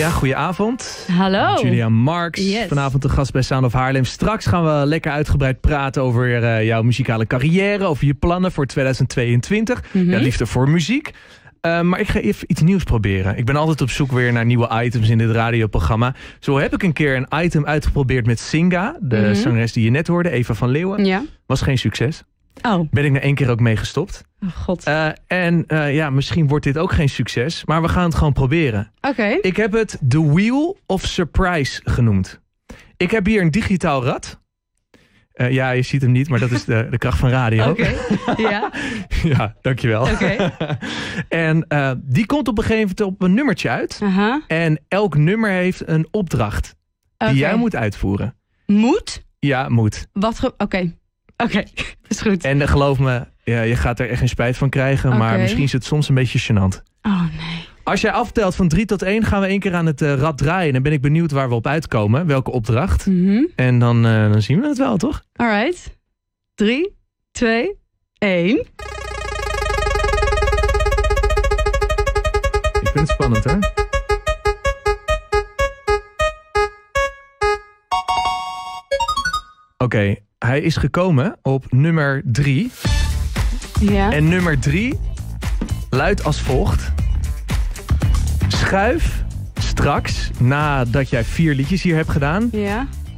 Julia, goedenavond. Hallo. Julia Marx, yes. Vanavond de gast bij Sound of Haarlem. Straks gaan we lekker uitgebreid praten over jouw muzikale carrière, over je plannen voor 2022, jouw liefde voor muziek. Maar ik ga even iets nieuws proberen. Ik ben altijd op zoek weer naar nieuwe items in dit radioprogramma. Zo heb ik een keer een item uitgeprobeerd met Singa, de zangeres die je net hoorde, Eva van Leeuwen. Ja. Was geen succes. Oh. Ben ik na 1 keer ook mee gestopt. Oh, God. Ja, misschien wordt dit ook geen succes, maar we gaan het gewoon proberen. Oké. Ik heb het The Wheel of Surprise genoemd. Ik heb hier een digitaal rad. Ja, je ziet hem niet, maar dat is de kracht van radio. Oké, ja. Ja, dankjewel. Oké. En die komt op een gegeven moment op een nummertje uit. En elk nummer heeft een opdracht die jij moet uitvoeren. Moet? Ja, moet. Oké, is goed. En geloof me, ja, je gaat er echt geen spijt van krijgen, maar misschien is het soms een beetje gênant. Oh nee. Als jij aftelt van 3 tot 1 gaan we 1 keer aan het rad draaien. Dan ben ik benieuwd waar we op uitkomen, welke opdracht. En dan zien we het wel, toch? Alright. 3, 2, 1. Ik vind het spannend, hè? Oké, hij is gekomen op nummer 3. Ja. En nummer 3 luidt als volgt. Schuif straks, nadat jij 4 liedjes hier hebt gedaan,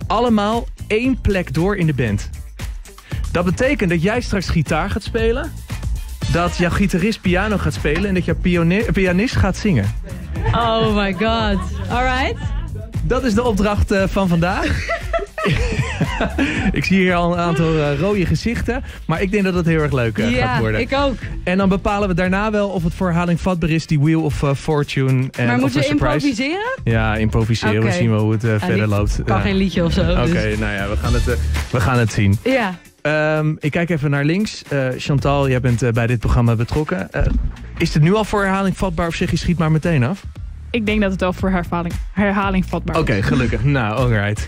allemaal 1 plek door in de band. Dat betekent dat jij straks gitaar gaat spelen, dat jouw gitarist piano gaat spelen en dat jouw pianist gaat zingen. Oh my god. Alright. Dat is de opdracht van vandaag. Ik zie hier al een aantal rode gezichten, maar ik denk dat het heel erg leuk gaat worden. Ja, ik ook. En dan bepalen we daarna wel of het voor herhaling vatbaar is, die Wheel of Fortune. Maar moeten we improviseren? Ja, improviseren. We zien wel hoe het verder loopt. Ik kan geen liedje of zo. Oké, nou ja, we gaan het zien. Ja. Ik kijk even naar links. Chantal, jij bent bij dit programma betrokken. Is het nu al voor herhaling vatbaar of zeg je schiet maar meteen af? Ik denk dat het wel voor herhaling vatbaar is. Oké, gelukkig. Nou, alright.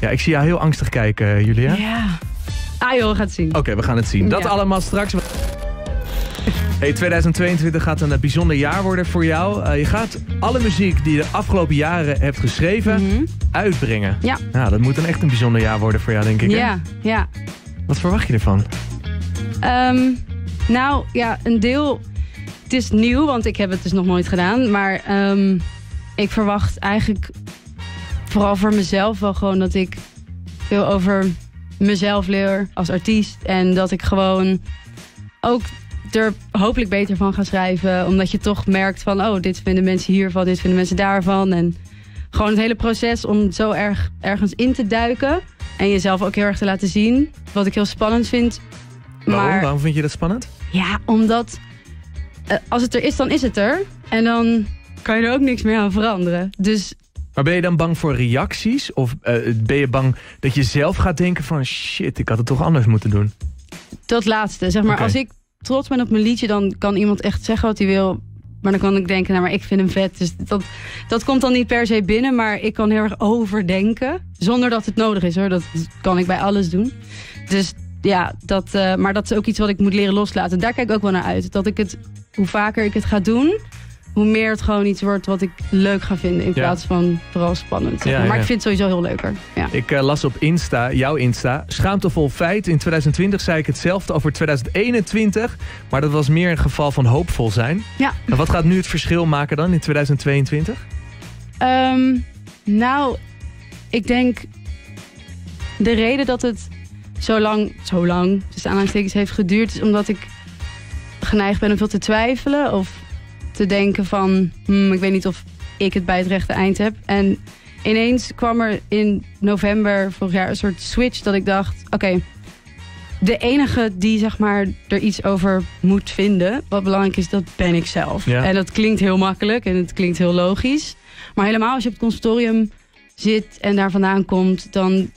Ja, ik zie jou heel angstig kijken, Julia. Ja. Ah joh, we gaan het zien. Oké, we gaan het zien. Dat allemaal straks. Hey, 2022 gaat een bijzonder jaar worden voor jou. Je gaat alle muziek die je de afgelopen jaren hebt geschreven uitbrengen. Ja. Nou, dat moet dan echt een bijzonder jaar worden voor jou, denk ik. Ja, ja. Wat verwacht je ervan? Nou, ja, een deel... Het is nieuw, want ik heb het dus nog nooit gedaan. Maar ik verwacht eigenlijk... Vooral voor mezelf wel gewoon dat ik veel over mezelf leer als artiest. En dat ik gewoon ook er hopelijk beter van ga schrijven. Omdat je toch merkt van, oh, dit vinden mensen hiervan, dit vinden mensen daarvan. En gewoon het hele proces om zo ergens in te duiken. En jezelf ook heel erg te laten zien. Wat ik heel spannend vind. Waarom vind je dat spannend? Ja, omdat als het er is, dan is het er. En dan kan je er ook niks meer aan veranderen. Dus... Maar ben je dan bang voor reacties? Of ben je bang dat je zelf gaat denken van... shit, ik had het toch anders moeten doen? Dat laatste. Zeg maar, als ik trots ben op mijn liedje... dan kan iemand echt zeggen wat hij wil. Maar dan kan ik denken, nou, maar ik vind hem vet. Dus dat komt dan niet per se binnen. Maar ik kan heel erg overdenken. Zonder dat het nodig is, hoor. Dat kan ik bij alles doen. Dus ja, maar dat is ook iets wat ik moet leren loslaten. Daar kijk ik ook wel naar uit. Dat ik het, hoe vaker ik het ga doen... hoe meer het gewoon iets wordt wat ik leuk ga vinden... in plaats van vooral spannend. Ja, maar ik vind het sowieso heel leuker. Ja. Ik las op Insta, jouw Insta... Schaamtevol feit, in 2020 zei ik hetzelfde over 2021... maar dat was meer een geval van hoopvol zijn. Ja. En wat gaat nu het verschil maken dan in 2022? Nou, ik denk... de reden dat het zo lang dus aanhalingstekens heeft geduurd... is omdat ik geneigd ben om veel te twijfelen... of te denken van, ik weet niet of ik het bij het rechte eind heb. En ineens kwam er in november vorig jaar een soort switch dat ik dacht... Oké, de enige die zeg maar er iets over moet vinden, wat belangrijk is, dat ben ik zelf. Ja. En dat klinkt heel makkelijk en het klinkt heel logisch. Maar helemaal als je op het conservatorium zit en daar vandaan komt... dan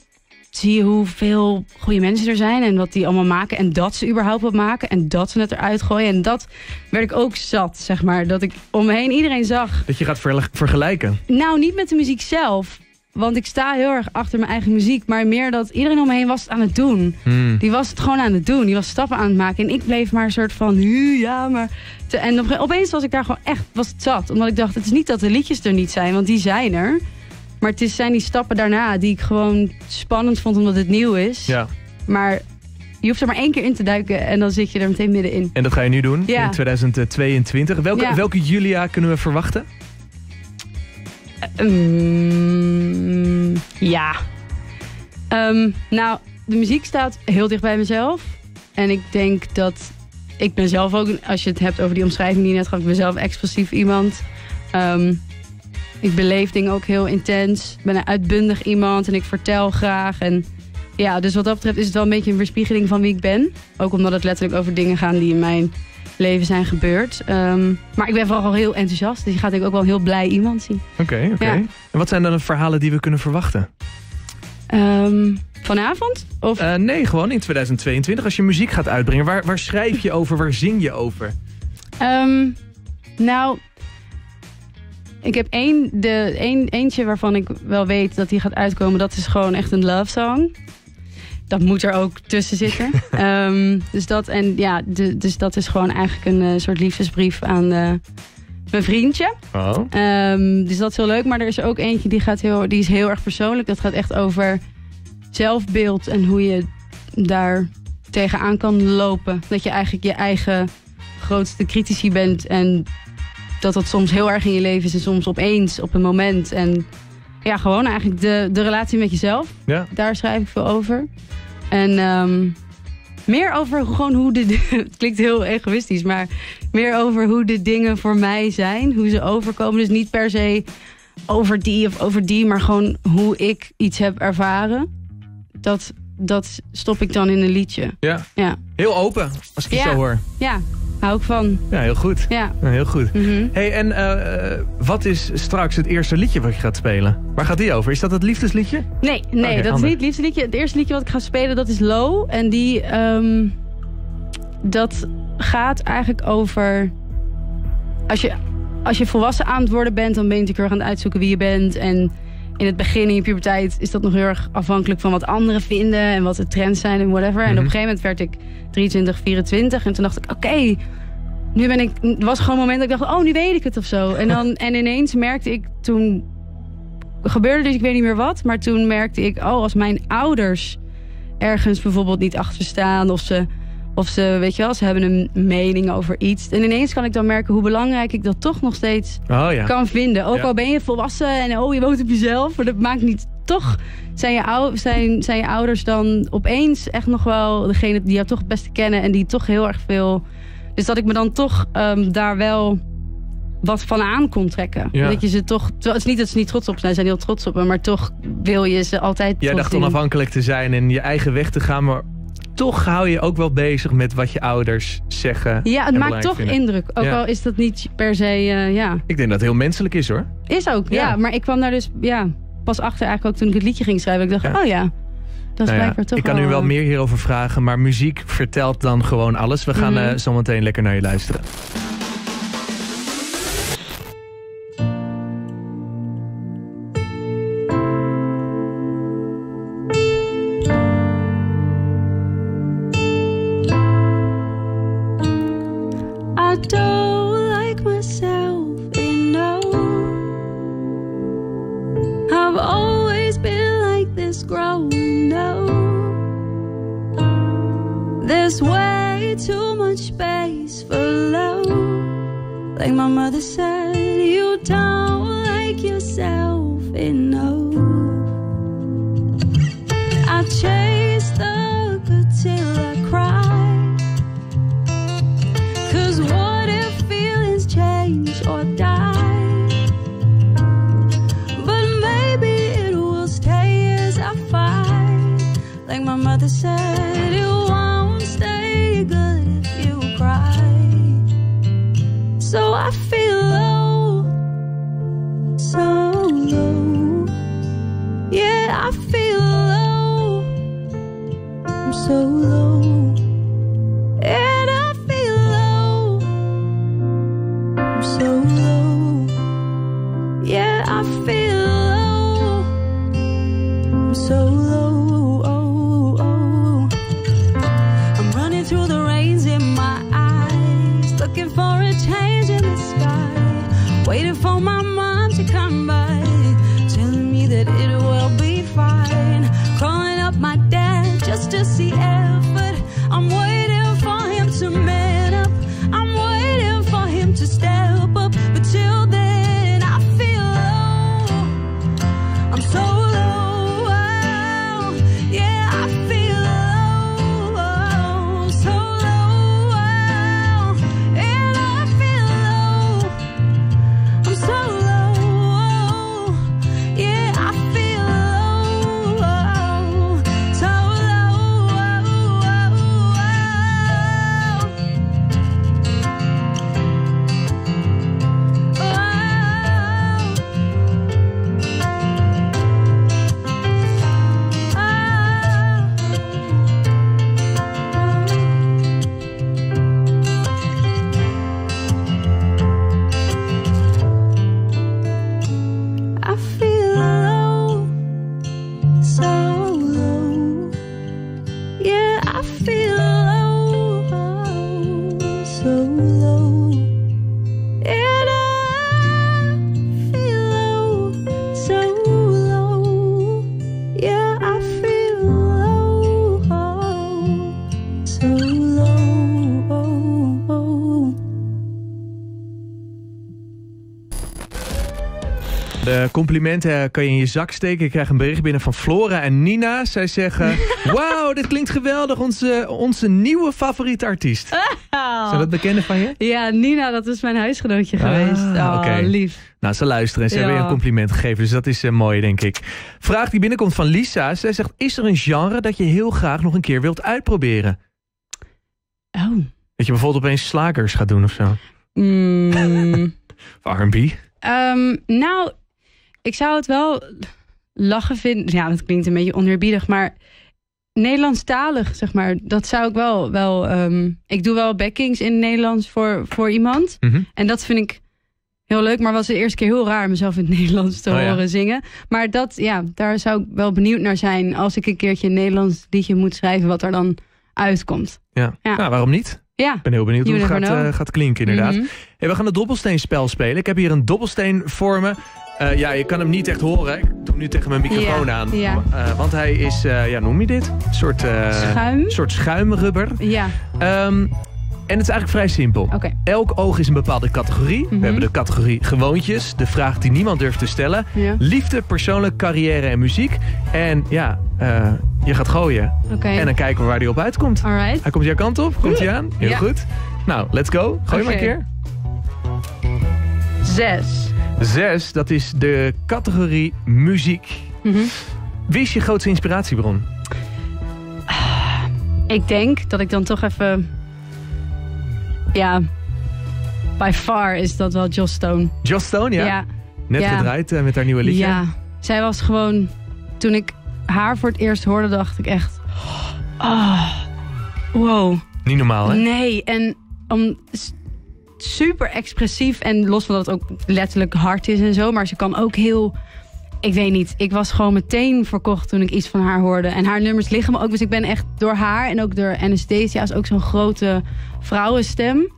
zie je hoeveel goede mensen er zijn en wat die allemaal maken... en dat ze überhaupt wat maken en dat ze het eruit gooien. En dat werd ik ook zat, zeg maar. Dat ik om me heen iedereen zag. Dat je gaat vergelijken? Nou, niet met de muziek zelf. Want ik sta heel erg achter mijn eigen muziek. Maar meer dat iedereen om me heen was het aan het doen. Die was het gewoon aan het doen. Die was stappen aan het maken. En ik bleef maar een soort van... Ja, maar... En opeens was ik daar gewoon echt... Was het zat. Omdat ik dacht, het is niet dat de liedjes er niet zijn. Want die zijn er. Maar het zijn die stappen daarna die ik gewoon spannend vond. Omdat het nieuw is. Ja. Maar... Je hoeft er maar één keer in te duiken en dan zit je er meteen middenin. En dat ga je nu doen, in 2022. Welke Julia kunnen we verwachten? Nou, de muziek staat heel dicht bij mezelf. En ik denk dat... Ik ben zelf ook, als je het hebt over die omschrijving die net gaf, ik ben zelf expressief iemand. Ik beleef dingen ook heel intens. Ik ben een uitbundig iemand en ik vertel graag en... Ja, dus wat dat betreft is het wel een beetje een weerspiegeling van wie ik ben. Ook omdat het letterlijk over dingen gaan die in mijn leven zijn gebeurd. Maar ik ben vooral heel enthousiast. Dus je gaat denk ik ook wel een heel blij iemand zien. Oké. En wat zijn dan de verhalen die we kunnen verwachten? Vanavond? Of? Nee, gewoon in 2022. Als je muziek gaat uitbrengen, waar schrijf je over? Waar zing je over? Nou... Ik heb eentje waarvan ik wel weet dat die gaat uitkomen. Dat is gewoon echt een love song. Dat moet er ook tussen zitten. Dus dat is gewoon eigenlijk een soort liefdesbrief aan mijn vriendje. Oh. Dus dat is heel leuk. Maar er is ook eentje die is heel erg persoonlijk. Dat gaat echt over zelfbeeld en hoe je daar tegenaan kan lopen. Dat je eigenlijk je eigen grootste critici bent en... Dat soms heel erg in je leven is en soms opeens op een moment. En ja, gewoon eigenlijk de relatie met jezelf. Ja. Daar schrijf ik veel over. En meer over gewoon hoe de... Het klinkt heel egoïstisch, maar meer over hoe de dingen voor mij zijn. Hoe ze overkomen. Dus niet per se over die of over die, maar gewoon hoe ik iets heb ervaren. Dat stop ik dan in een liedje. Ja. Heel open, als ik het zo hoor. Ja. Hou ik van. Ja, heel goed. Ja. Ja, heel goed. Mm-hmm. Hey, en wat is straks het eerste liedje wat je gaat spelen? Waar gaat die over? Is dat het liefdesliedje? Nee, okay, dat is niet het liefdesliedje. Het eerste liedje wat ik ga spelen, dat is Low. En die... dat gaat eigenlijk over... Als je volwassen aan het worden bent, dan ben je natuurlijk heel erg aan het uitzoeken wie je bent. En in het begin, in je puberteit, is dat nog heel erg afhankelijk van wat anderen vinden en wat de trends zijn en whatever. Mm-hmm. En op een gegeven moment werd ik 23, 24 en toen dacht ik, oké, nu ben ik... Het was gewoon een moment dat ik dacht, nu weet ik het of zo. En ineens merkte ik, toen gebeurde dus ik weet niet meer wat, maar toen merkte ik, als mijn ouders ergens bijvoorbeeld niet achter staan of ze, weet je wel, ze hebben een mening over iets. En ineens kan ik dan merken hoe belangrijk ik dat toch nog steeds kan vinden. Ook al ben je volwassen en je woont op jezelf. Maar dat maakt niet... Toch zijn je ouders dan opeens echt nog wel degene die jou toch het beste kennen. En die toch heel erg veel... Dus dat ik me dan toch daar wel wat van aan kon trekken. Ja. Dat je ze toch... Het is niet dat ze niet trots op zijn. Ze zijn heel trots op me. Maar toch wil je ze altijd... Jij dacht onafhankelijk te zijn en je eigen weg te gaan. Maar... Toch hou je ook wel bezig met wat je ouders zeggen. Ja, het maakt toch indruk. Ook al is dat niet per se, Ik denk dat het heel menselijk is, hoor. Is ook, ja. Maar ik kwam daar dus pas achter eigenlijk ook toen ik het liedje ging schrijven. Ik dacht, dat is blijkbaar toch. Ik kan nu wel meer hierover vragen, maar muziek vertelt dan gewoon alles. We gaan zo meteen lekker naar je luisteren. I feel low, so low. running through the rains in my eyes, looking for a change in the sky, waiting for my mom to come by, telling me that it will be fine, calling up my dad just to see effort. I'm waiting for him to man up, I'm waiting for him to step up, but till then I feel low, I'm so low. Complimenten kan je in je zak steken. Ik krijg een bericht binnen van Flora en Nina. Zij zeggen, wauw, dit klinkt geweldig. Onze nieuwe favoriete artiest. Oh. Zijn dat bekenden van je? Ja, Nina, dat is mijn huisgenootje geweest. Oh, okay. Lief. Nou, ze luisteren en ze hebben weer een compliment gegeven. Dus dat is mooi, denk ik. Vraag die binnenkomt van Lisa. Zij zegt, is er een genre dat je heel graag nog een keer wilt uitproberen? Oh. Dat je bijvoorbeeld opeens slagers gaat doen of zo? Mm. Of R&B? Nou... Ik zou het wel lachen vinden. Ja, dat klinkt een beetje oneerbiedig. Maar Nederlandstalig, zeg maar. Dat zou ik wel ik doe wel backings in het Nederlands voor iemand. Mm-hmm. En dat vind ik heel leuk. Maar was de eerste keer heel raar mezelf in het Nederlands te horen zingen. Maar dat, ja, daar zou ik wel benieuwd naar zijn. Als ik een keertje een Nederlands liedje moet schrijven. Wat er dan uitkomt. Ja, ja. Nou, waarom niet? Ja. Ik ben heel benieuwd hoe het gaat klinken, inderdaad. Mm-hmm. Hey, we gaan het dobbelsteenspel spelen. Ik heb hier een dobbelsteen voor me. Ja, je kan hem niet echt horen. Ik doe hem nu tegen mijn microfoon aan. Ja. Want hij is, ja, noem je dit? Een soort, schuim? Soort schuimrubber. Ja. En het is eigenlijk vrij simpel. Okay. Elk oog is een bepaalde categorie. Mm-hmm. We hebben de categorie gewoontjes. De vraag die niemand durft te stellen. Ja. Liefde, persoonlijk, carrière en muziek. En ja, je gaat gooien. Okay. En dan kijken we waar hij op uitkomt. Alright. Hij komt jouw kant op. Komt hij aan? Heel goed. Nou, let's go. Gooi maar een keer. 6. 6, dat is de categorie muziek. Mm-hmm. Wie is je grootste inspiratiebron? Ik denk dat ik dan toch even... Ja, by far is dat wel Joss Stone. Joss Stone, ja? Ja. Net gedraaid met haar nieuwe liedje. Ja, zij was gewoon... Toen ik haar voor het eerst hoorde, dacht ik echt... Oh, wow. Niet normaal, hè? Nee, en... super expressief en los van dat het ook letterlijk hard is en zo. Maar ze kan ook heel... Ik weet niet. Ik was gewoon meteen verkocht toen ik iets van haar hoorde. En haar nummers liggen me ook. Dus ik ben echt door haar en ook door Anastasia is ook zo'n grote vrouwenstem.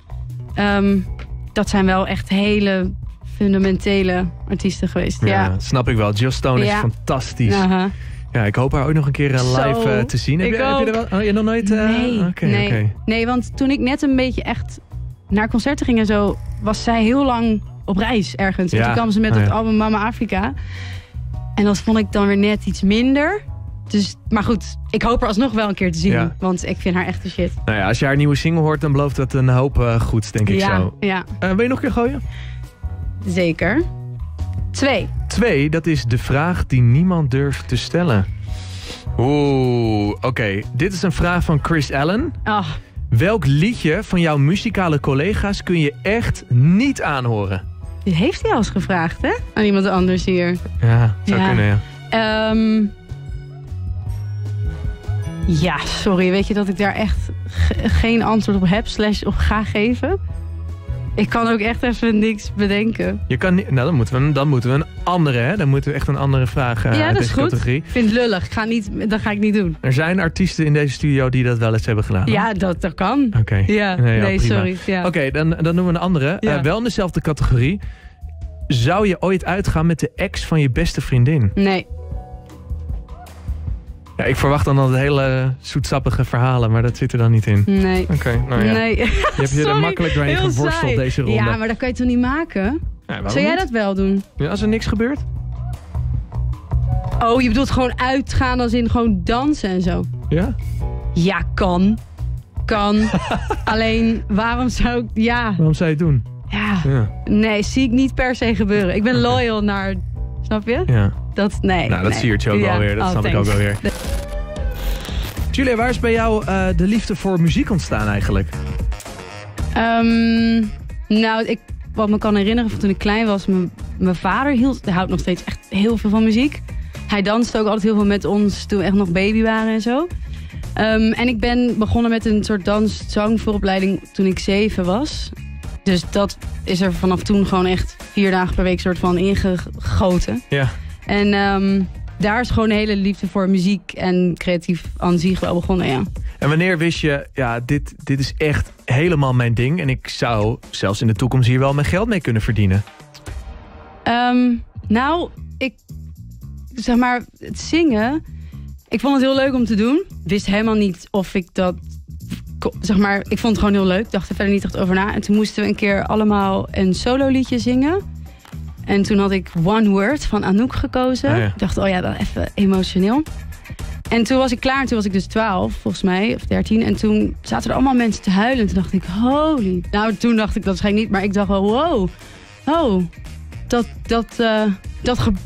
Dat zijn wel echt hele fundamentele artiesten geweest. Ja, ja. Snap ik wel. Joss Stone is fantastisch. Ja, ik hoop haar ook nog een keer live te zien. Heb je er wel? Oh, je nog nooit? Nee. Nee, want toen ik net een beetje echt... naar concerten ging en zo, was zij heel lang op reis ergens. Ja. En toen kwam ze met het album Mama Afrika. En dat vond ik dan weer net iets minder. Dus, maar goed, ik hoop haar alsnog wel een keer te zien. Ja. Want ik vind haar echt de shit. Nou ja, als je haar nieuwe single hoort, dan belooft dat een hoop goeds, denk ik zo. Ja. Wil je nog een keer gooien? Zeker. 2. 2, dat is de vraag die niemand durft te stellen. Oeh, oké. Dit is een vraag van Chris Allen. Ach. Welk liedje van jouw muzikale collega's kun je echt niet aanhoren? Dit heeft hij al eens gevraagd, hè? Aan iemand anders hier. Ja, zou kunnen, ja. Ja, sorry. Weet je dat ik daar echt geen antwoord op heb, / op ga geven? Ik kan ook echt even niks bedenken. Je kan niet, nou, dan moeten we een andere, hè? Dan moeten we echt een andere vraag uit deze categorie. Ik vind het lullig. Dat ga ik niet doen. Er zijn artiesten in deze studio die dat wel eens hebben gedaan. Ja, dat kan. Oké. Okay. Ja. Nee, sorry. Ja. Oké, dan doen we een andere. Ja. Wel in dezelfde categorie. Zou je ooit uitgaan met de ex van je beste vriendin? Nee. Ja, ik verwacht dan altijd hele zoetsappige verhalen, maar dat zit er dan niet in. Nee. Oké, nou ja. Nee. Je hebt je er makkelijk doorheen geworsteld deze ronde. Ja, maar dat kan je toch niet maken? Nee, zou jij dat wel doen? Ja, als er niks gebeurt? Oh, je bedoelt gewoon uitgaan als in gewoon dansen en zo? Ja. Ja, kan. Alleen, waarom zou je het doen? Ja. Nee, zie ik niet per se gebeuren. Ik ben loyal naar... Snap je? Ja. Dat zie je ook alweer. Dat snap ik ook alweer. Julia, waar is bij jou de liefde voor muziek ontstaan eigenlijk? Wat me kan herinneren van toen ik klein was. Mijn vader houdt nog steeds echt heel veel van muziek. Hij danste ook altijd heel veel met ons toen we echt nog baby waren en zo. En ik ben begonnen met een soort dans-zangvooropleiding toen ik 7 was. Dus dat is er vanaf toen gewoon echt 4 dagen per week soort van ingegoten. Ja. En daar is gewoon een hele liefde voor muziek en creatief aan zich wel begonnen, ja. En wanneer wist je, ja, dit is echt helemaal mijn ding en ik zou zelfs in de toekomst hier wel mijn geld mee kunnen verdienen? Het zingen, ik vond het heel leuk om te doen. Wist helemaal niet of ik dat... ik vond het gewoon heel leuk. Dacht er verder niet echt over na. En toen moesten we een keer allemaal een solo liedje zingen. En toen had ik One Word van Anouk gekozen. Ah, ja. Ik dacht, dan even emotioneel. En toen was ik klaar. En toen was ik dus 12, volgens mij, of 13. En toen zaten er allemaal mensen te huilen. En toen dacht ik, holy. Nou, toen dacht ik, dat waarschijnlijk niet. Maar ik dacht wel, wow. Oh,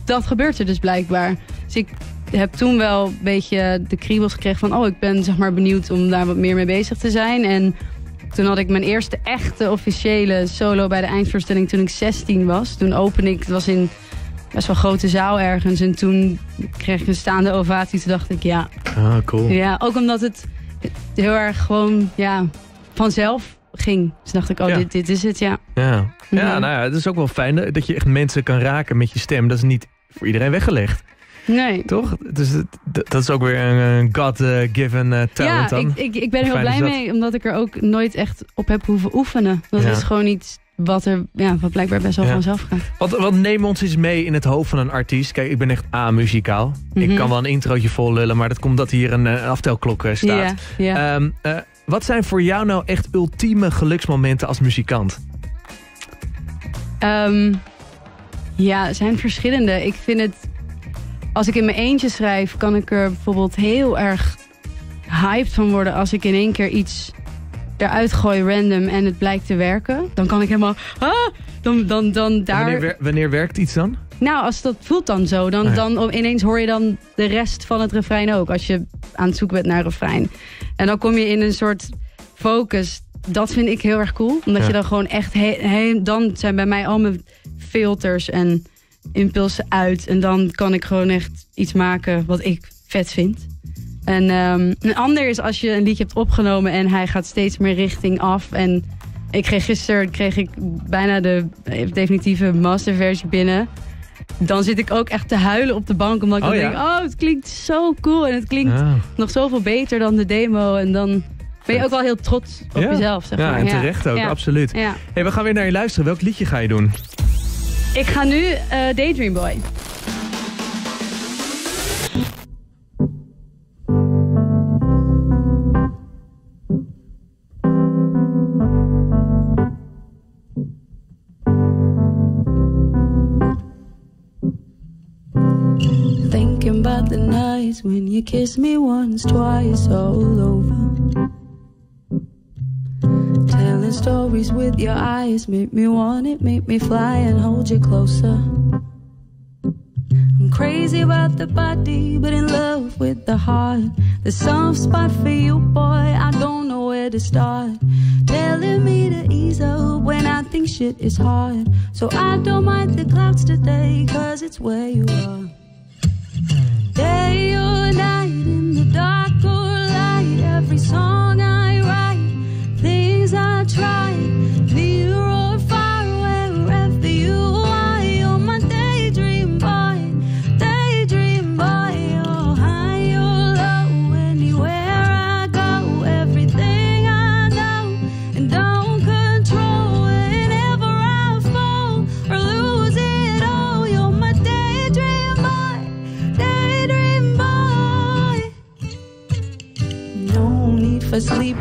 dat gebeurt er dus blijkbaar. Dus ik... heb toen wel een beetje de kriebels gekregen van... ik ben benieuwd om daar wat meer mee bezig te zijn. En toen had ik mijn eerste echte officiële solo bij de eindvoorstelling toen ik 16 was. Toen opende ik, het was in best wel een grote zaal ergens. En toen kreeg ik een staande ovatie. Toen dacht ik, ja. Ah, cool. Ja, ook omdat het heel erg gewoon vanzelf ging. Dus dacht ik, dit is het, ja. Ja. Ja, nou ja, het is ook wel fijn dat je echt mensen kan raken met je stem. Dat is niet voor iedereen weggelegd. Nee. Toch? Dus dat is ook weer een God-given talent dan. Ja, ik ben er heel blij mee, omdat ik er ook nooit echt op heb hoeven oefenen. Dat is gewoon iets wat blijkbaar best wel vanzelf gaat. Wat neem ons eens mee in het hoofd van een artiest. Kijk, ik ben echt amuzikaal. Ik kan wel een introotje vol lullen, maar dat komt dat hier een aftelklok staat. Yeah. Wat zijn voor jou nou echt ultieme geluksmomenten als muzikant? Er zijn verschillende. Ik vind het... Als ik in mijn eentje schrijf, kan ik er bijvoorbeeld heel erg hyped van worden. Als ik in één keer iets eruit gooi random en het blijkt te werken. Dan kan ik helemaal... Ah, dan daar... Wanneer werkt iets dan? Nou, als dat voelt dan zo. Dan ineens hoor je dan de rest van het refrein ook. Als je aan het zoeken bent naar een refrein. En dan kom je in een soort focus. Dat vind ik heel erg cool. Omdat je dan gewoon echt... dan zijn bij mij al mijn filters en... impulsen uit en dan kan ik gewoon echt iets maken wat ik vet vind. En een ander is als je een liedje hebt opgenomen en hij gaat steeds meer richting af. En ik kreeg gisteren bijna de definitieve masterversie binnen. Dan zit ik ook echt te huilen op de bank omdat ik denk, het klinkt zo cool en het klinkt nog zoveel beter dan de demo. En dan ben je ook wel heel trots op jezelf. Zeg maar. En terecht ook, absoluut. Ja. Hey, we gaan weer naar je luisteren. Welk liedje ga je doen? Ik ga nu Daydream Boy. Thinking about the nights when you kiss me once, twice, all over. Telling stories with your eyes make me want it, make me fly and hold you closer. I'm crazy about the body, but in love with the heart. There's some spot for you, boy, I don't know where to start. Telling me to ease up when I think shit is hard. So I don't mind the clouds today, cause it's where you are. Day or night, in the dark or light, every song I write, things I try, near or far.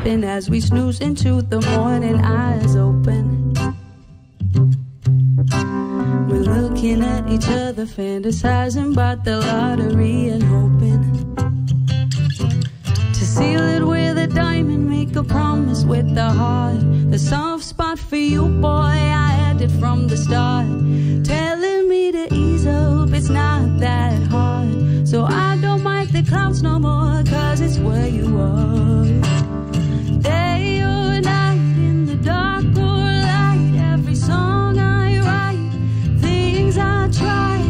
sleeping as we snooze into the morning, eyes open. We're looking at each other, fantasizing about the lottery and hoping to seal it with a diamond, make a promise with the heart. The soft spot for you, boy, I had it from the start. Telling me to ease up, it's not that hard. So I don't mind the clouds no more, cause it's where you are. Day or night, in the dark or light, every song I write, things I try,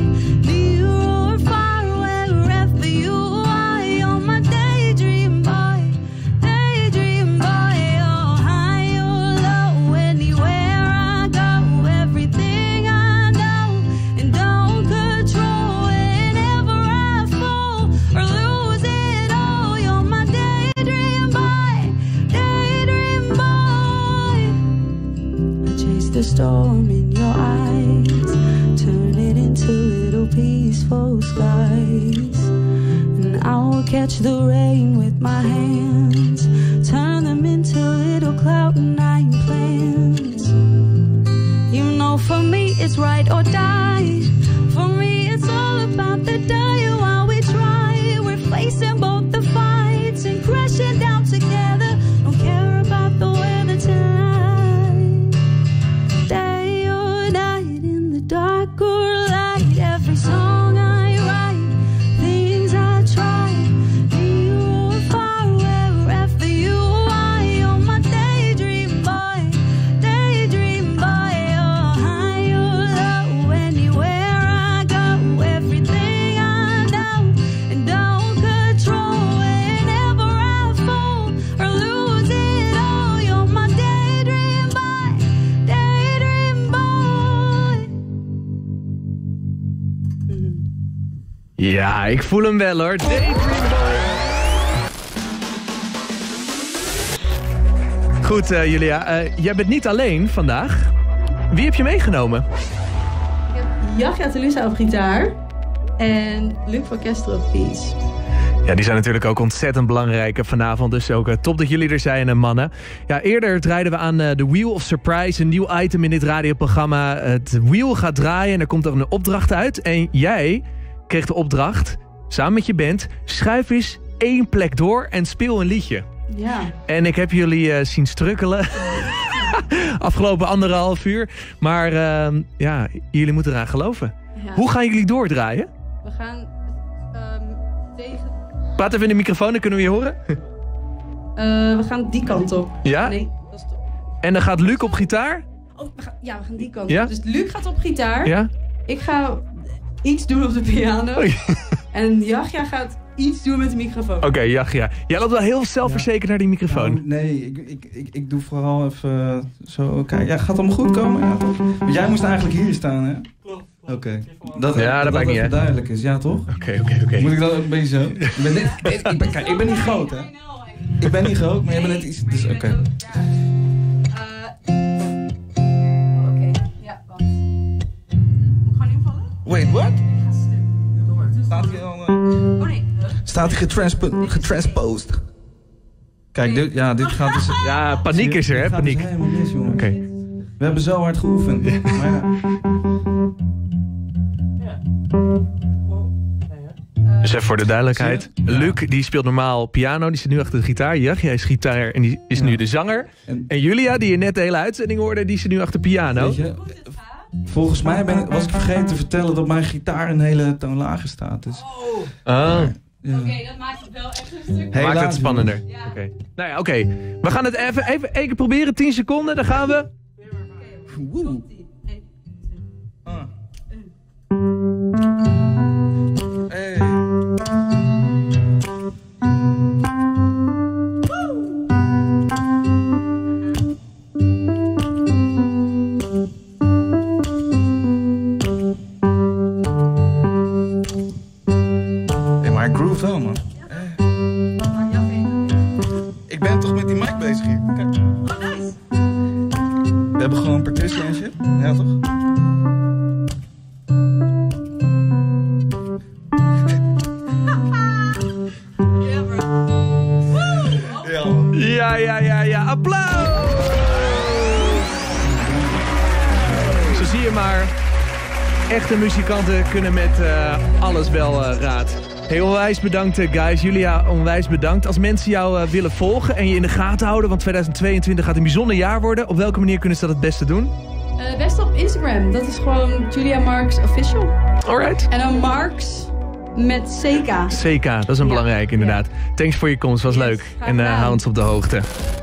near or far, wherever you are. You're my daydream boy, oh, high or low, anywhere I go, everything I know and don't control, whenever I fall or lose it all, you're my daydream boy. I chase the storm in your eyes, turn it into little peaceful skies, and I will catch the rain with my hands, turn them into little cloud nine plans. You know for me it's right or die, for me it's all about the day while we try, we're facing both the fights and crashing down together, don't care about the weather tonight. Day or night, in the dark or light, every song I write, things I try, near or far, wherever you are, you're my daydream boy, oh, high or low, anywhere I go, everything I know and don't control, whenever I fall or lose it all, you're my daydream boy. Ja, ik voel hem wel hoor. Daydream boy. Goed, Julia. Jij bent niet alleen vandaag. Wie heb je meegenomen? Jagya Telussa op gitaar en Luc van Kestel op keys. Ja, die zijn natuurlijk ook ontzettend belangrijk vanavond. Dus ook top dat jullie er zijn, mannen. Ja, eerder draaiden we aan The Wheel of Surprise, een nieuw item in dit radioprogramma. Het wheel gaat draaien en er komt ook een opdracht uit. En jij kreeg de opdracht, samen met je band, schuif eens 1 plek door en speel een liedje. Ja. En ik heb jullie zien strukkelen afgelopen 1,5 uur. Maar ja, jullie moeten eraan geloven. Ja. Hoe gaan jullie doordraaien? We gaan tegen... Praat even in de microfoon, dan kunnen we je horen. We gaan die kant op. Ja? Nee, dat is top. En dan gaat Luc op gitaar? Oh, we gaan die kant op. Dus Luc gaat op gitaar. Ja? Ik ga iets doen op de piano. Oh, ja. En Jagya gaat... iets doen met de microfoon. Oké, Jagya. Jij loopt wel heel zelfverzekerd naar die microfoon. Nou, nee, ik doe vooral even zo kijken. Ja, gaat het allemaal goed komen? Ja, toch? Maar jij moest eigenlijk hier staan, hè? Klopt. Oké. Dat maakt niet uit. Duidelijk is, ja toch? Oké. Moet ik dat ook een beetje zo? Ik ben niet groot, hè? Ik ben niet groot, maar jij bent net iets... Dus oké. Oké, ja, wacht. Moet ik gewoon invallen? Wait, what? Staat hij dan... Oh nee. Staat hij getransposed? Kijk, dit gaat dus... Ja, paniek is er, hè? Paniek. Dus helemaal mis, jongen. Oké. We hebben zo hard geoefend. Ja. Maar ja. Dus even voor de duidelijkheid. Ja. Luc, die speelt normaal piano. Die zit nu achter de gitaar. Jagya is gitaar en die is nu de zanger. En Julia, die je net de hele uitzending hoorde, die zit nu achter piano. Weet je, volgens mij was ik vergeten te vertellen dat mijn gitaar een hele toon lager staat. Dus. Oh. Maar, ja. Oké, dat maakt het wel echt een stuk... Maakt het spannender. Ja. Oké. Nou ja, oké. We gaan het even één keer proberen. 10 seconden, dan gaan we... Woe. Hey. Wel, man. Ja. Ik ben toch met die mic bezig hier. Kijk. Oh, nice. We hebben gewoon een percussie en shit. Ja, toch? Ja, ja. Applaus! Zo zie je maar. Echte muzikanten kunnen met alles wel raad. Heel onwijs bedankt, guys. Julia, onwijs bedankt. Als mensen jou willen volgen en je in de gaten houden, want 2022 gaat een bijzonder jaar worden. Op welke manier kunnen ze dat het beste doen? Best op Instagram. Dat is gewoon Julia Marcks Official. Alright. En dan Marks met CK. CK, dat is een belangrijk inderdaad. Thanks voor je komst, was leuk. En hou ons op de hoogte.